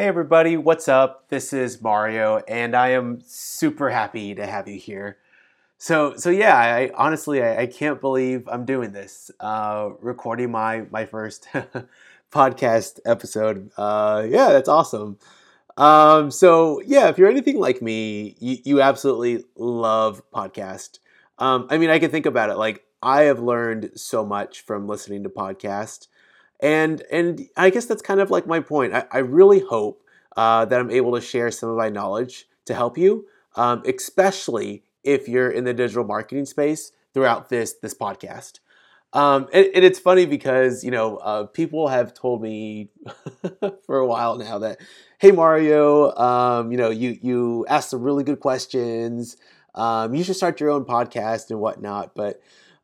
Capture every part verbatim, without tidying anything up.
Hey everybody, what's up? This is Mario and I am super happy to have you here. So so yeah, I honestly, I, I can't believe I'm doing this, uh, recording my, my first podcast episode. Uh, yeah, that's awesome. Um, so yeah, if you're anything like me, you, you absolutely love podcasts. Um, I mean, I can think about it. Like I have learned so much from listening to podcasts. And and I guess that's kind of like my point. I, I really hope uh, that I'm able to share some of my knowledge to help you, um, especially if you're in the digital marketing space throughout this this podcast. Um, and, and it's funny because, you know, uh, people have told me for a while now that, hey, Mario, um, you know, you, you asked some really good questions. Um, you should start your own podcast and whatnot. But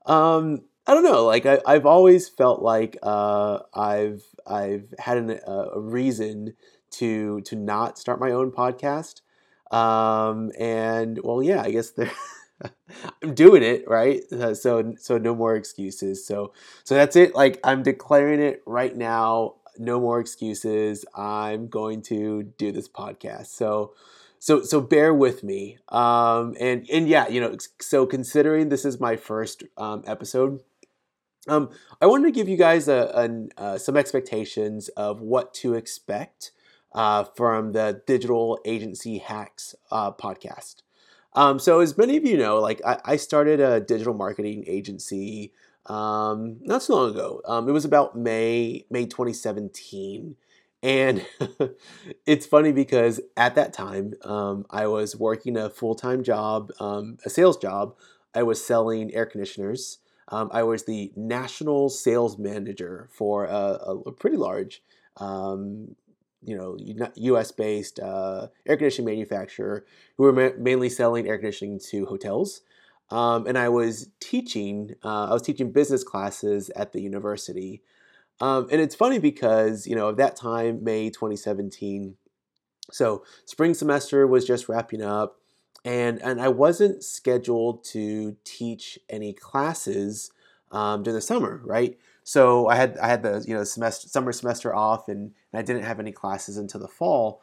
um I don't know, like I, I've always felt like uh, I've I've had an, a reason to to not start my own podcast, um, and well, yeah, I guess I'm doing it, right? Uh, so so no more excuses. So so that's it. Like I'm declaring it right now. No more excuses. I'm going to do this podcast. So. So so bear with me, um, and and yeah, you know. So considering this is my first um, episode, um, I wanted to give you guys a, a, a, some expectations of what to expect uh, from the Digital Agency Hacks uh, podcast. Um, so as many of you know, like I, I started a digital marketing agency um, not so long ago. Um, it was about May twenty seventeen. And it's funny because at that time, um, I was working a full-time job, um, a sales job. I was selling air conditioners. Um, I was the national sales manager for a, a pretty large, um, you know, U S-based uh, air conditioning manufacturer who were ma- mainly selling air conditioning to hotels. Um, and I was teaching, uh, I was teaching business classes at the university. Um, and it's funny because, you know, at that time, May twenty seventeen, so spring semester was just wrapping up, and, and I wasn't scheduled to teach any classes um, during the summer, right? So I had I had the, you know, semester summer semester off, and, and I didn't have any classes until the fall.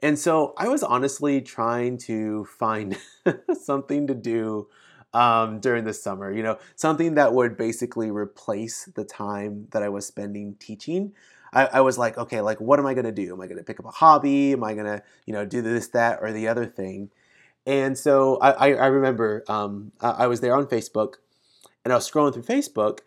And so I was honestly trying to find something to do Um, during the summer, you know, something that would basically replace the time that I was spending teaching. I, I was like, okay, like, what am I going to do? Am I going to pick up a hobby? Am I going to, you know, do this, that, or the other thing? And so I, I, I remember um, I, I was there on Facebook and I was scrolling through Facebook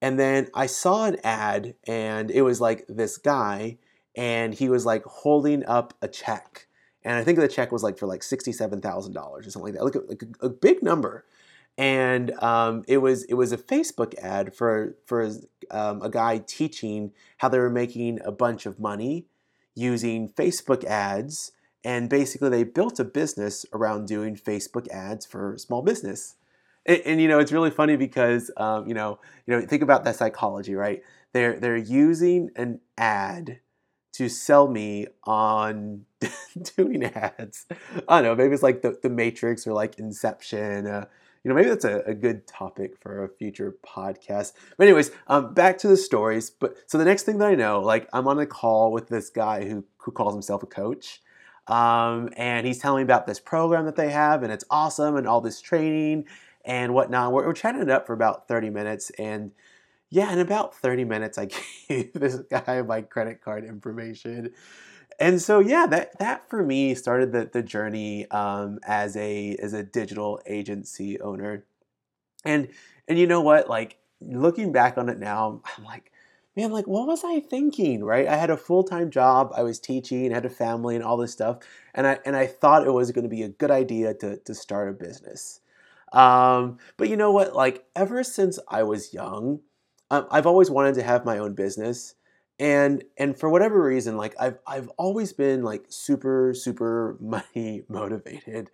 and then I saw an ad and it was like this guy and he was like holding up a check. And I think the check was like for like sixty-seven thousand dollars or something like that, like a, like a, a big number. And um, it was it was a Facebook ad for for um, a guy teaching how they were making a bunch of money using Facebook ads, and basically they built a business around doing Facebook ads for small business. And, and you know, it's really funny because um, you know you know think about that psychology, right? They're they're using an ad to sell me on doing ads. I don't know, maybe it's like the, the Matrix or like Inception. Uh, You know, maybe that's a, a good topic for a future podcast. But anyways, um, back to the stories. But so the next thing that I know, like I'm on a call with this guy who who calls himself a coach, um, and he's telling me about this program that they have, and it's awesome, and all this training and whatnot. We're, we're chatting it up for about thirty minutes, and yeah, in about thirty minutes, I gave this guy my credit card information. And so, yeah, that, that for me started the, the journey um, as a as a digital agency owner. And and you know what? Like, looking back on it now, I'm like, man, like, what was I thinking, right? I had a full-time job. I was teaching, I had a family and all this stuff. And I and I thought it was going to be a good idea to, to start a business. Um, but you know what? Like, ever since I was young, um, I've always wanted to have my own business. And and for whatever reason, like I've I've always been like super super money motivated.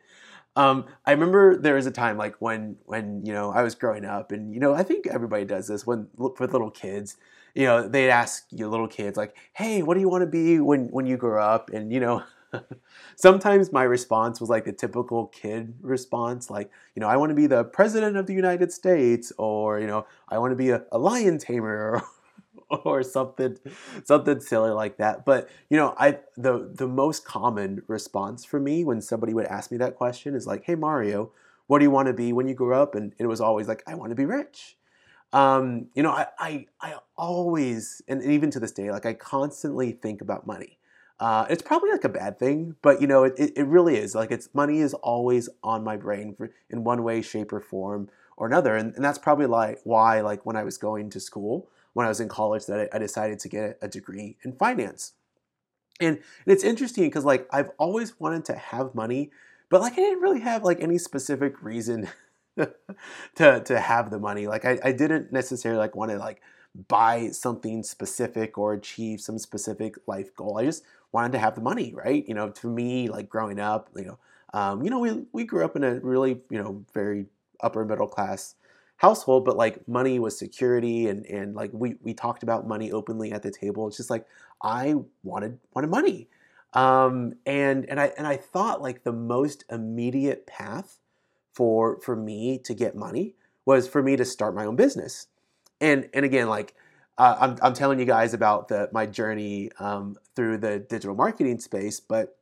Um, I remember there was a time like when when you know I was growing up, and you know I think everybody does this when with little kids. You know they'd ask your little kids like, "Hey, what do you want to be when when you grow up?" And you know sometimes my response was like the typical kid response, like you know I want to be the president of the United States, or you know I want to be a, a lion tamer. Or, or something, something silly like that. But you know, I the the most common response for me when somebody would ask me that question is like, "Hey Mario, what do you want to be when you grow up?" And it was always like, "I want to be rich." Um, you know, I, I I always, and even to this day, like I constantly think about money. Uh, it's probably like a bad thing, but you know, it it really is. Like it's money is always on my brain for, in one way, shape, or form or another, and, and that's probably like why, like when I was going to school, when I was in college, that I, I decided to get a degree in finance. And, and it's interesting because like I've always wanted to have money, but like I didn't really have like any specific reason to to have the money. Like I, I didn't necessarily like want to like buy something specific or achieve some specific life goal. I just wanted to have the money, right? You know, to me, like growing up, you know, um, you know, we we grew up in a really, you know, very upper middle class household, but like money was security, and and like we we talked about money openly at the table. It's just like I wanted wanted money, um, and and I and I thought like the most immediate path for for me to get money was for me to start my own business. And and again, like uh, I'm I'm telling you guys about the my journey um, through the digital marketing space, but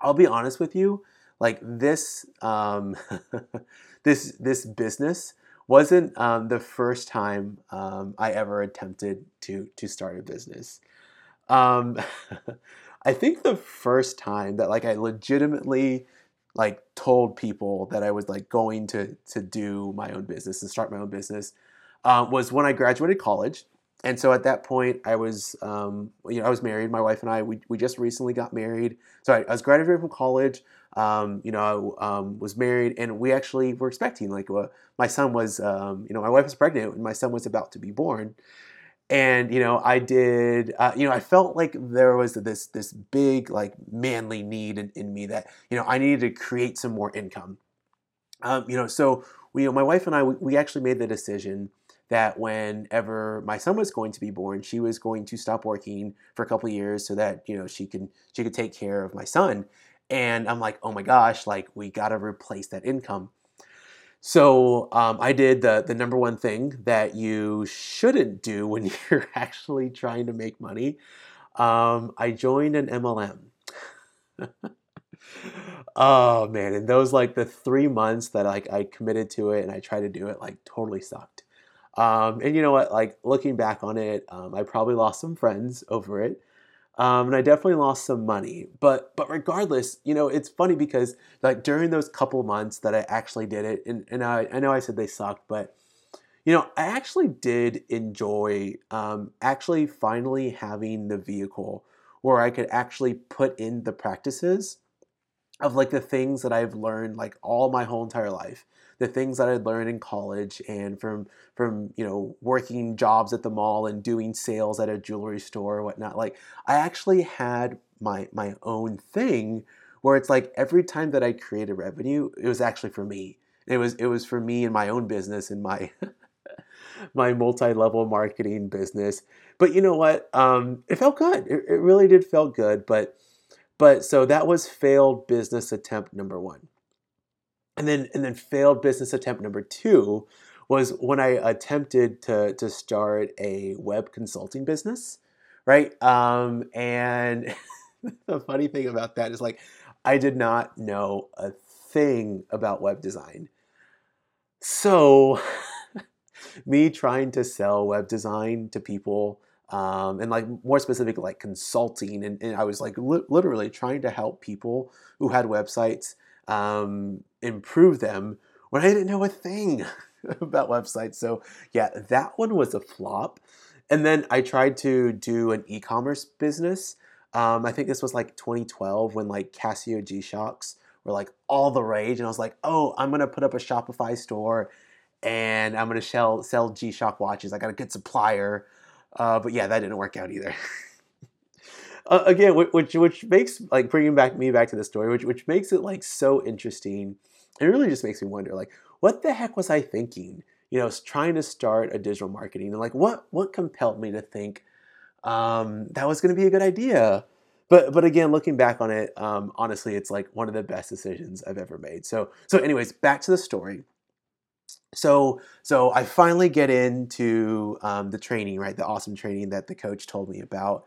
I'll be honest with you, like this um, this this business wasn't um, the first time um, I ever attempted to to start a business. Um, I think the first time that like I legitimately like told people that I was like going to to do my own business and start my own business uh, was when I graduated college. And so at that point I was, um, you know, I was married. My wife and I, we, we just recently got married. So I, I was graduating from college, um, you know, I um, was married, and we actually were expecting like uh, my son was, um, you know, my wife was pregnant and my son was about to be born. And, you know, I did, uh, you know, I felt like there was this, this big, like manly need in, in me that, you know, I needed to create some more income. Um, you know, so we, you know, my wife and I, we, we actually made the decision that whenever my son was going to be born, she was going to stop working for a couple of years so that, you know, she could, she could take care of my son. And I'm like, oh my gosh, like we got to replace that income. So um, I did the, the number one thing that you shouldn't do when you're actually trying to make money. Um, I joined an M L M. Oh man, and those like the three months that like I committed to it and I tried to do it like totally sucked. Um, and you know what, like looking back on it, um, I probably lost some friends over it. Um, and I definitely lost some money, but, but regardless, you know, it's funny because like during those couple months that I actually did it, and, and I, I know I said they sucked, but you know, I actually did enjoy, um, actually finally having the vehicle where I could actually put in the practices of like the things that I've learned like all my whole entire life, the things that I learned in college and from, from, you know, working jobs at the mall and doing sales at a jewelry store or whatnot. Like I actually had my, my own thing where it's like every time that I created revenue, it was actually for me. It was, it was for me and my own business and my, my multi-level marketing business. But you know what? Um, it felt good. It, it really did feel good. But, but so that was failed business attempt number one. And then, and then failed business attempt number two was when I attempted to to start a web consulting business, right? Um, and the funny thing about that is like, I did not know a thing about web design. So me trying to sell web design to people, Um, and like more specific, like consulting. And, and I was like li- literally trying to help people who had websites um, improve them when I didn't know a thing about websites. So yeah, that one was a flop. And then I tried to do an e-commerce business. Um, I think this was like twenty twelve when like Casio G-Shocks were like all the rage. And I was like, oh, I'm going to put up a Shopify store and I'm going to sell, sell G-Shock watches. I got a good supplier. Uh, but yeah, that didn't work out either. uh, again, which which makes like bringing back me back to the story, which which makes it like so interesting. It really just makes me wonder, like, what the heck was I thinking? You know, trying to start a digital marketing, and like, what what compelled me to think um, that was going to be a good idea? But but again, looking back on it, um, honestly, it's like one of the best decisions I've ever made. So so, anyways, back to the story. So, so I finally get into um, the training, right? The awesome training that the coach told me about.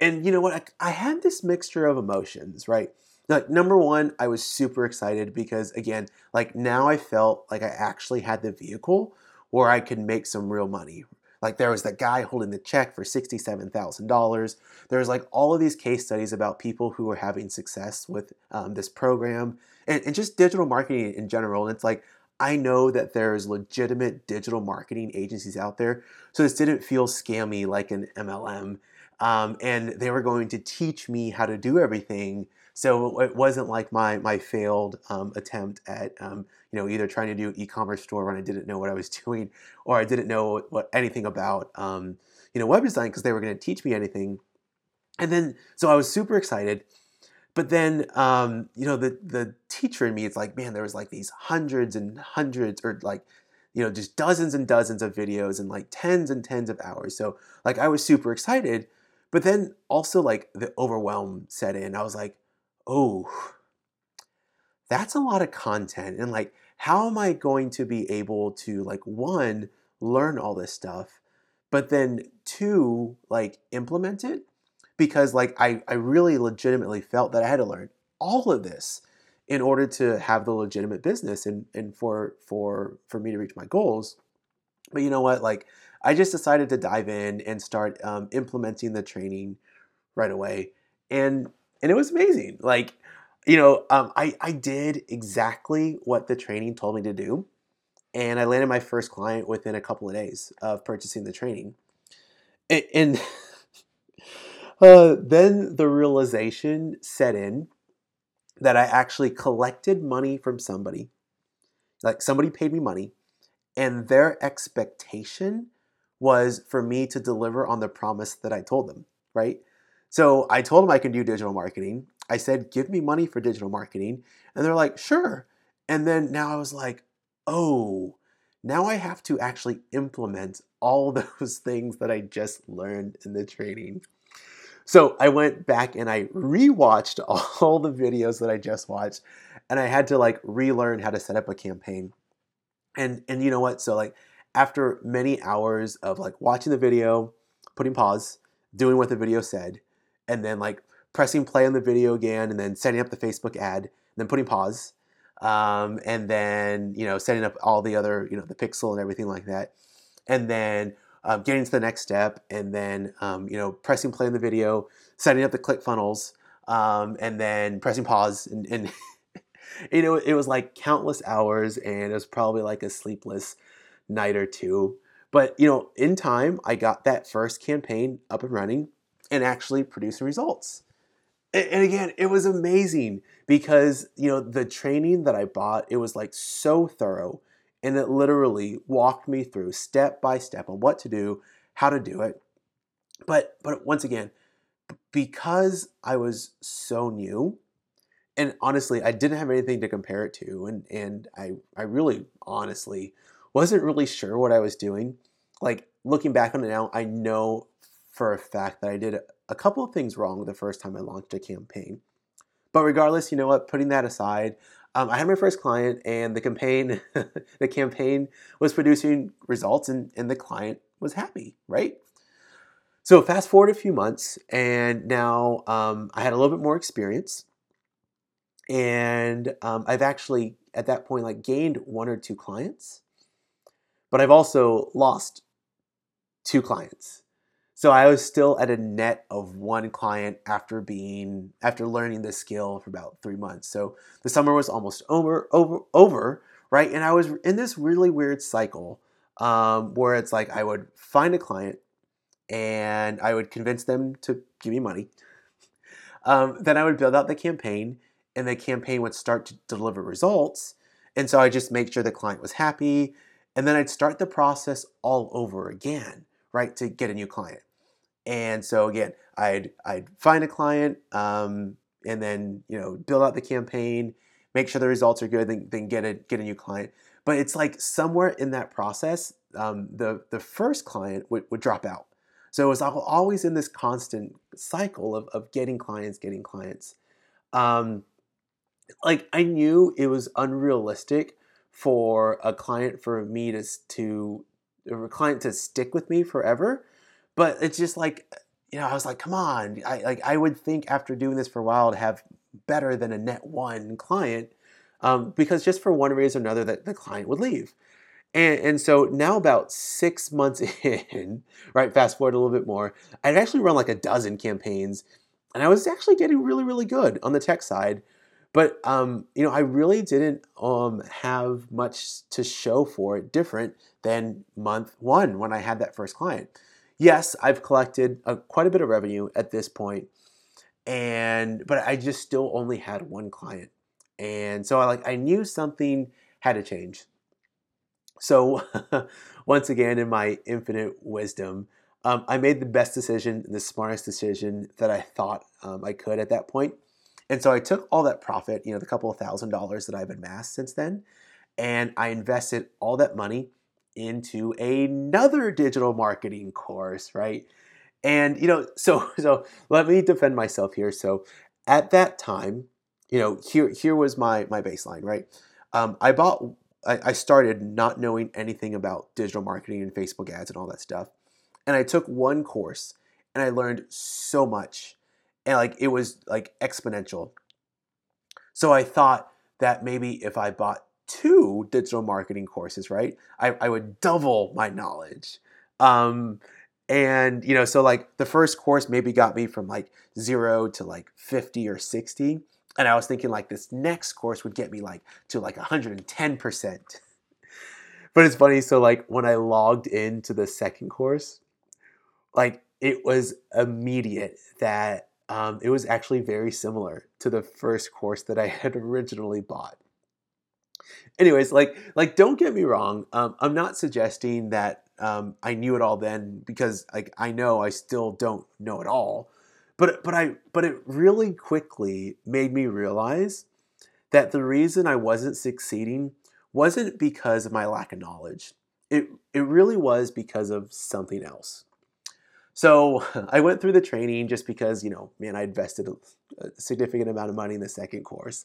And you know what? I, I had this mixture of emotions, right? Like, number one, I was super excited because, again, like now I felt like I actually had the vehicle where I could make some real money. Like there was that guy holding the check for sixty-seven thousand dollars. There was like all of these case studies about people who were having success with um, this program and, and just digital marketing in general. And it's like, I know that there's legitimate digital marketing agencies out there. So this didn't feel scammy like an M L M. Um, and they were going to teach me how to do everything. So it wasn't like my my failed um, attempt at um, you know, either trying to do an e-commerce store when I didn't know what I was doing, or I didn't know what anything about um, you know, web design because they were going to teach me anything. And then so I was super excited. But then, um, you know, the the teacher in me, it's like, man, there was like these hundreds and hundreds, or like, you know, just dozens and dozens of videos and like tens and tens of hours. So like I was super excited, but then also like the overwhelm set in. I was like, oh, that's a lot of content. And like, how am I going to be able to like, one, learn all this stuff, but then two, like implement it? Because like I, I really legitimately felt that I had to learn all of this in order to have the legitimate business and, and for for for me to reach my goals. But you know what? Like I just decided to dive in and start um, implementing the training right away, and and it was amazing. Like you know, um, I I did exactly what the training told me to do, and I landed my first client within a couple of days of purchasing the training, and. and Uh, then the realization set in that I actually collected money from somebody, like somebody paid me money, and their expectation was for me to deliver on the promise that I told them, right? So I told them I can do digital marketing. I said, give me money for digital marketing. And they're like, sure. And then now I was like, oh, now I have to actually implement all those things that I just learned in the training. So I went back and I rewatched all the videos that I just watched, and I had to like relearn how to set up a campaign. And and you know what? So like after many hours of like watching the video, putting pause, doing what the video said, and then like pressing play on the video again, and then setting up the Facebook ad, and then putting pause, um, and then you know setting up all the other, you know, the pixel and everything like that, and then. Um, getting to the next step, and then um, you know, pressing play on the video, setting up the ClickFunnels, um, and then pressing pause, and, and you know, it was like countless hours, and it was probably like a sleepless night or two. But you know, in time, I got that first campaign up and running, and actually producing results. And, and again, it was amazing because you know the training that I bought, it was like so thorough. And it literally walked me through step by step on what to do, how to do it. But but once again, because I was so new, and honestly, I didn't have anything to compare it to, and, and I, I really honestly wasn't really sure what I was doing. Like looking back on it now, I know for a fact that I did a couple of things wrong the first time I launched a campaign. But regardless, you know what, putting that aside, Um, I had my first client, and the campaign, the campaign was producing results, and, and the client was happy, right? So fast forward a few months, and now um, I had a little bit more experience, and um, I've actually at that point like gained one or two clients, but I've also lost two clients. So I was still at a net of one client after being after learning this skill for about three months. So the summer was almost over, over, over, right? And I was in this really weird cycle um, where it's like I would find a client and I would convince them to give me money. Um, then I would build out the campaign, and the campaign would start to deliver results. And so I just make sure the client was happy, and then I'd start the process all over again, right, to get a new client. And so again, I'd I'd find a client, um, and then you know build out the campaign, make sure the results are good, then, then get a get a new client. But it's like somewhere in that process, um, the the first client would, would drop out. So it was always in this constant cycle of of getting clients, getting clients. Um, like I knew it was unrealistic for a client for me to to a client to stick with me forever. But it's just like, you know, I was like, come on. I like I would think after doing this for a while to have better than a net one client, um, because just for one reason or another that the client would leave. And, and so now about six months in, right, fast forward a little bit more, I'd actually run like a dozen campaigns, and I was actually getting really, really good on the tech side. But, um, you know, I really didn't um, have much to show for it different than month one when I had that first client. Yes, I've collected a, quite a bit of revenue at this point, and but I just still only had one client. And so I like I knew something had to change. So once again, in my infinite wisdom, um, I made the best decision, the smartest decision that I thought um, I could at that point. And so I took all that profit, you know, the couple of thousand dollars that I've amassed since then, and I invested all that money into another digital marketing course, right? And, you know, so so let me defend myself here. So at that time, you know, here here was my my baseline, right? Um, I bought... I started not knowing anything about digital marketing and Facebook ads and all that stuff. And I took one course and I learned so much. And like it was like exponential. So I thought that maybe if I bought two digital marketing courses, right, I, I would double my knowledge. Um, and, you know, so like the first course maybe got me from like zero to like fifty or sixty. And I was thinking like this next course would get me like to like one hundred ten percent. But it's funny. So like when I logged into the second course, like it was immediate that um, it was actually very similar to the first course that I had originally bought. Anyways, like like don't get me wrong. Um, I'm not suggesting that um, I knew it all then, because like I know I still don't know it all. But but I but it really quickly made me realize that the reason I wasn't succeeding wasn't because of my lack of knowledge. It it really was because of something else. So I went through the training just because, you know, man, I invested a significant amount of money in the second course,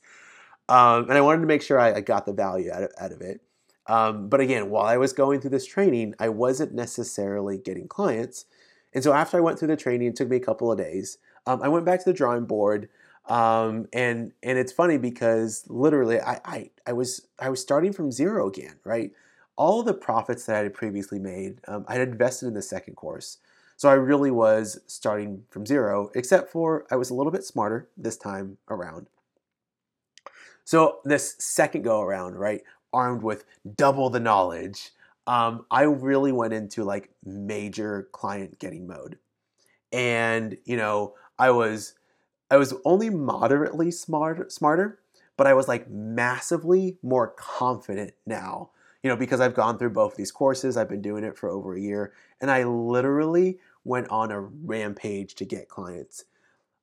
um, and I wanted to make sure I, I got the value out of, out of it. Um, but again, while I was going through this training, I wasn't necessarily getting clients. And so after I went through the training, it took me a couple of days. Um, I went back to the drawing board, um, and and it's funny because literally I, I I was I was starting from zero again, right? All the profits that I had previously made, um, I had invested in the second course, so I really was starting from zero. Except for I was a little bit smarter this time around. So this second go around, right, armed with double the knowledge. Um, I really went into like major client getting mode, and you know I was I was only moderately smart smarter, but I was like massively more confident now. You know, because I've gone through both of these courses, I've been doing it for over a year, and I literally went on a rampage to get clients.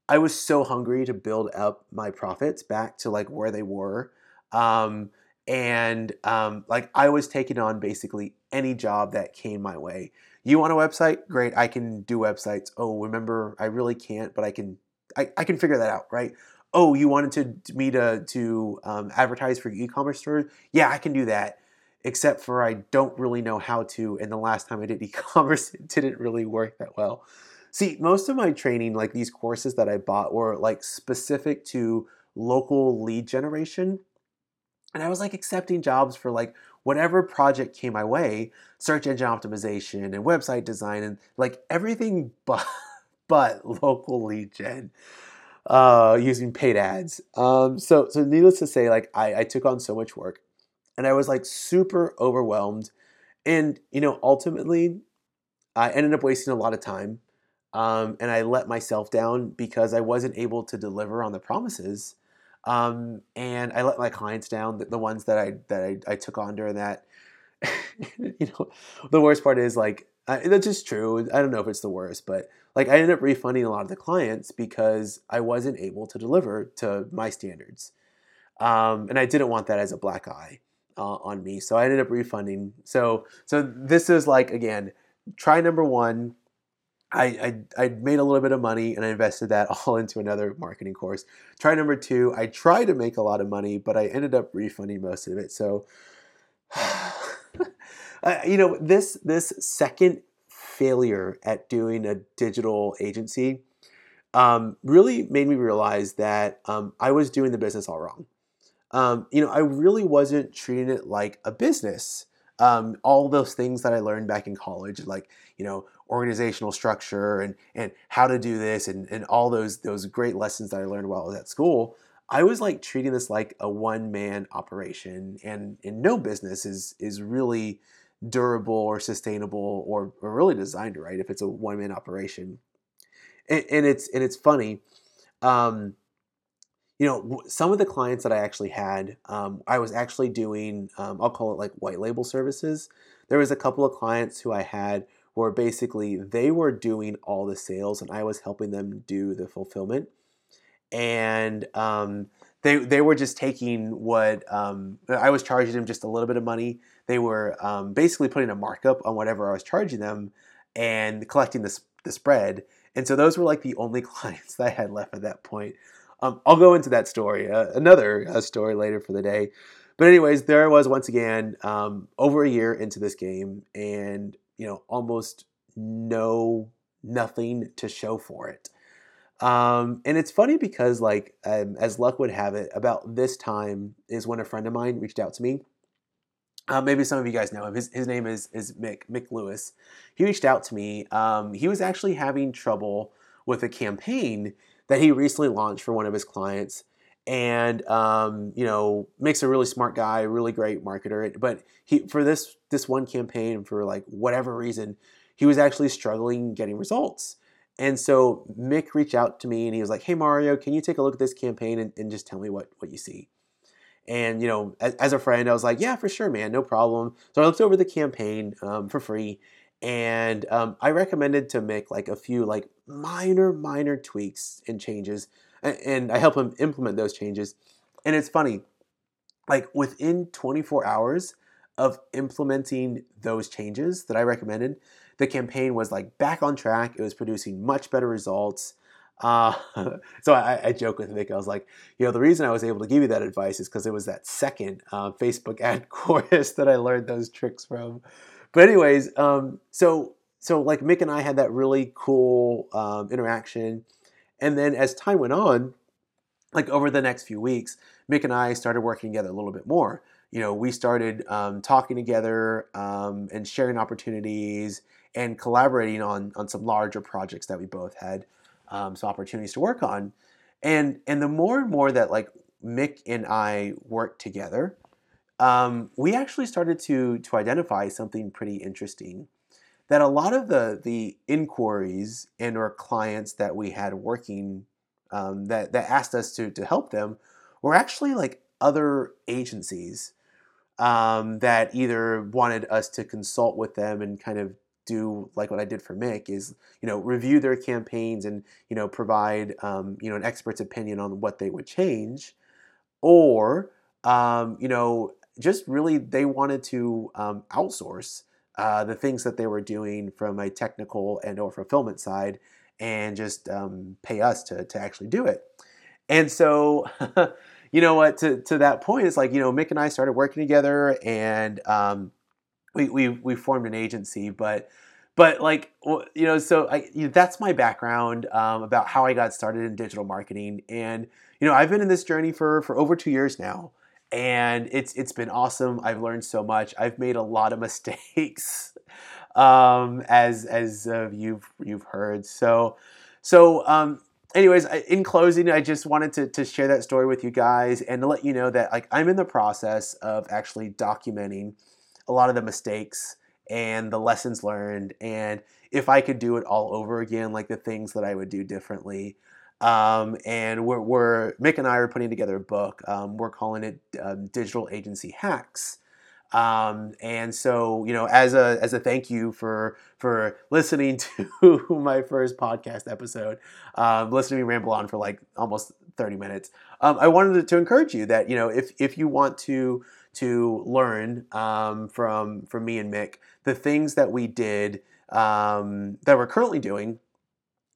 I was so hungry to build up my profits back to like where they were. Um, And um, like I was taking on basically any job that came my way. You want a website? Great, I can do websites. Oh, remember, I really can't, but I can. I, I can figure that out, right? Oh, you wanted to, me to to um, advertise for e-commerce stores? Yeah, I can do that. Except for I don't really know how to. And the last time I did e-commerce, it didn't really work that well. See, most of my training, like these courses that I bought, were like specific to local lead generation. And I was like accepting jobs for like whatever project came my way, search engine optimization and website design and like everything but, but local lead gen uh, using paid ads. Um, so so needless to say, like I, I took on so much work and I was like super overwhelmed. And, you know, ultimately I ended up wasting a lot of time um, and I let myself down because I wasn't able to deliver on the promises. Um, and I let my clients down, the, the ones that I that I, I took on during that. You know, the worst part is like I, that's just true. I don't know if it's the worst, but like I ended up refunding a lot of the clients because I wasn't able to deliver to my standards, um, and I didn't want that as a black eye uh, on me. So I ended up refunding. So so this is like again, try number one. I, I I made a little bit of money and I invested that all into another marketing course. Try number two, I tried to make a lot of money, but I ended up refunding most of it. So uh, you know, this this second failure at doing a digital agency um, really made me realize that um, I was doing the business all wrong. Um, you know, I really wasn't treating it like a business. Um, all those things that I learned back in college, like, you know, organizational structure and and how to do this and, and all those those great lessons that I learned while I was at school, I was like treating this like a one-man operation, and, and no business is is really durable or sustainable or, or really designed right if it's a one-man operation. And, and it's and it's funny. Um, You know, some of the clients that I actually had, um, I was actually doing, um, I'll call it like white label services. There was a couple of clients who I had where basically they were doing all the sales and I was helping them do the fulfillment. And um, they they were just taking what, um, I was charging them just a little bit of money. They were um, basically putting a markup on whatever I was charging them and collecting the, the spread. And so those were like the only clients that I had left at that point. Um, I'll go into that story, uh, another uh, story later for the day. But anyways, there I was once again, um, over a year into this game and, you know, almost no, nothing to show for it. Um, and it's funny because like, um, as luck would have it, about this time is when a friend of mine reached out to me. Uh, maybe some of you guys know him. His, his name is, is Mick, Mick Lewis. He reached out to me. Um, he was actually having trouble with a campaign that he recently launched for one of his clients. And, um, you know, Mick's a really smart guy, really great marketer. But he for this this one campaign, for like whatever reason, he was actually struggling getting results. And so Mick reached out to me and he was like, hey, Mario, can you take a look at this campaign and, and just tell me what, what you see? And, you know, as, as a friend, I was like, yeah, for sure, man, no problem. So I looked over the campaign um, for free. And um, I recommended to Mick like a few like minor, minor tweaks and changes, and, and I help him implement those changes. And it's funny, like within twenty-four hours of implementing those changes that I recommended, the campaign was like back on track. It was producing much better results. Uh, so I, I joke with Mick. I was like, you know, the reason I was able to give you that advice is because it was that second uh, Facebook ad chorus that I learned those tricks from. But anyways, um, so so like Mick and I had that really cool um, interaction, and then as time went on, like over the next few weeks, Mick and I started working together a little bit more. You know, we started um, talking together um, and sharing opportunities and collaborating on on some larger projects that we both had um, some opportunities to work on, and and the more and more that like Mick and I worked together. Um, we actually started to to identify something pretty interesting, that a lot of the the inquiries and or clients that we had working um, that that asked us to to help them were actually like other agencies um, that either wanted us to consult with them and kind of do like what I did for Mick is, you know, review their campaigns and, you know, provide um, you know, an expert's opinion on what they would change, or um, you know. Just really, they wanted to um, outsource uh, the things that they were doing from a technical and or fulfillment side, and just um, pay us to to actually do it. And so, you know what? To to that point, it's like, you know, Mick and I started working together, and um, we we we formed an agency. But but like you know, so I you know, that's my background um, about how I got started in digital marketing, and you know, I've been in this journey for for over two years now. And it's it's been awesome. I've learned so much. I've made a lot of mistakes, um, as as uh, you've you've heard. So, so um, anyways, I, in closing, I just wanted to to share that story with you guys and to let you know that like I'm in the process of actually documenting a lot of the mistakes and the lessons learned. And if I could do it all over again, like the things that I would do differently. Um, and we're, we're, Mick and I are putting together a book. Um, we're calling it um, Digital Agency Hacks. Um, and so, you know, as a as a thank you for for listening to my first podcast episode, um, listening to me ramble on for like almost thirty minutes, um, I wanted to, to encourage you that, you know, if if you want to to learn um, from from me and Mick, the things that we did um, that we're currently doing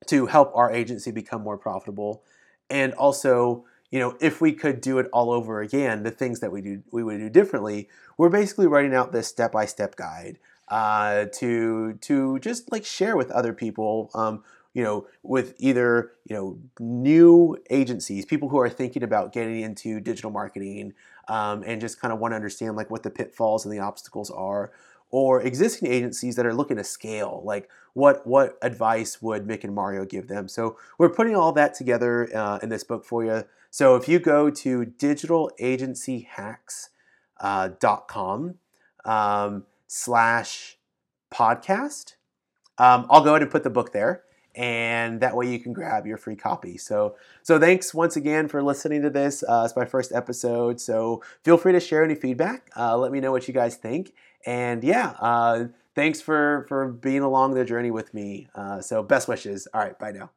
to help our agency become more profitable, and also, you know, if we could do it all over again, the things that we do we would do differently. We're basically writing out this step-by-step guide uh, to to just like share with other people. Um, you know, with either, you know, new agencies, people who are thinking about getting into digital marketing um, and just kind of want to understand like what the pitfalls and the obstacles are, or existing agencies that are looking to scale, like what what advice would Mick and Mario give them? So we're putting all that together uh, in this book for you. So if you go to digital agency hacks dot com uh, um, slash podcast, um, I'll go ahead and put the book there. And that way you can grab your free copy. So so thanks once again for listening to this. Uh, it's my first episode. So feel free to share any feedback. Uh, let me know what you guys think. And yeah, uh, thanks for, for being along the journey with me. Uh, so best wishes. All right, bye now.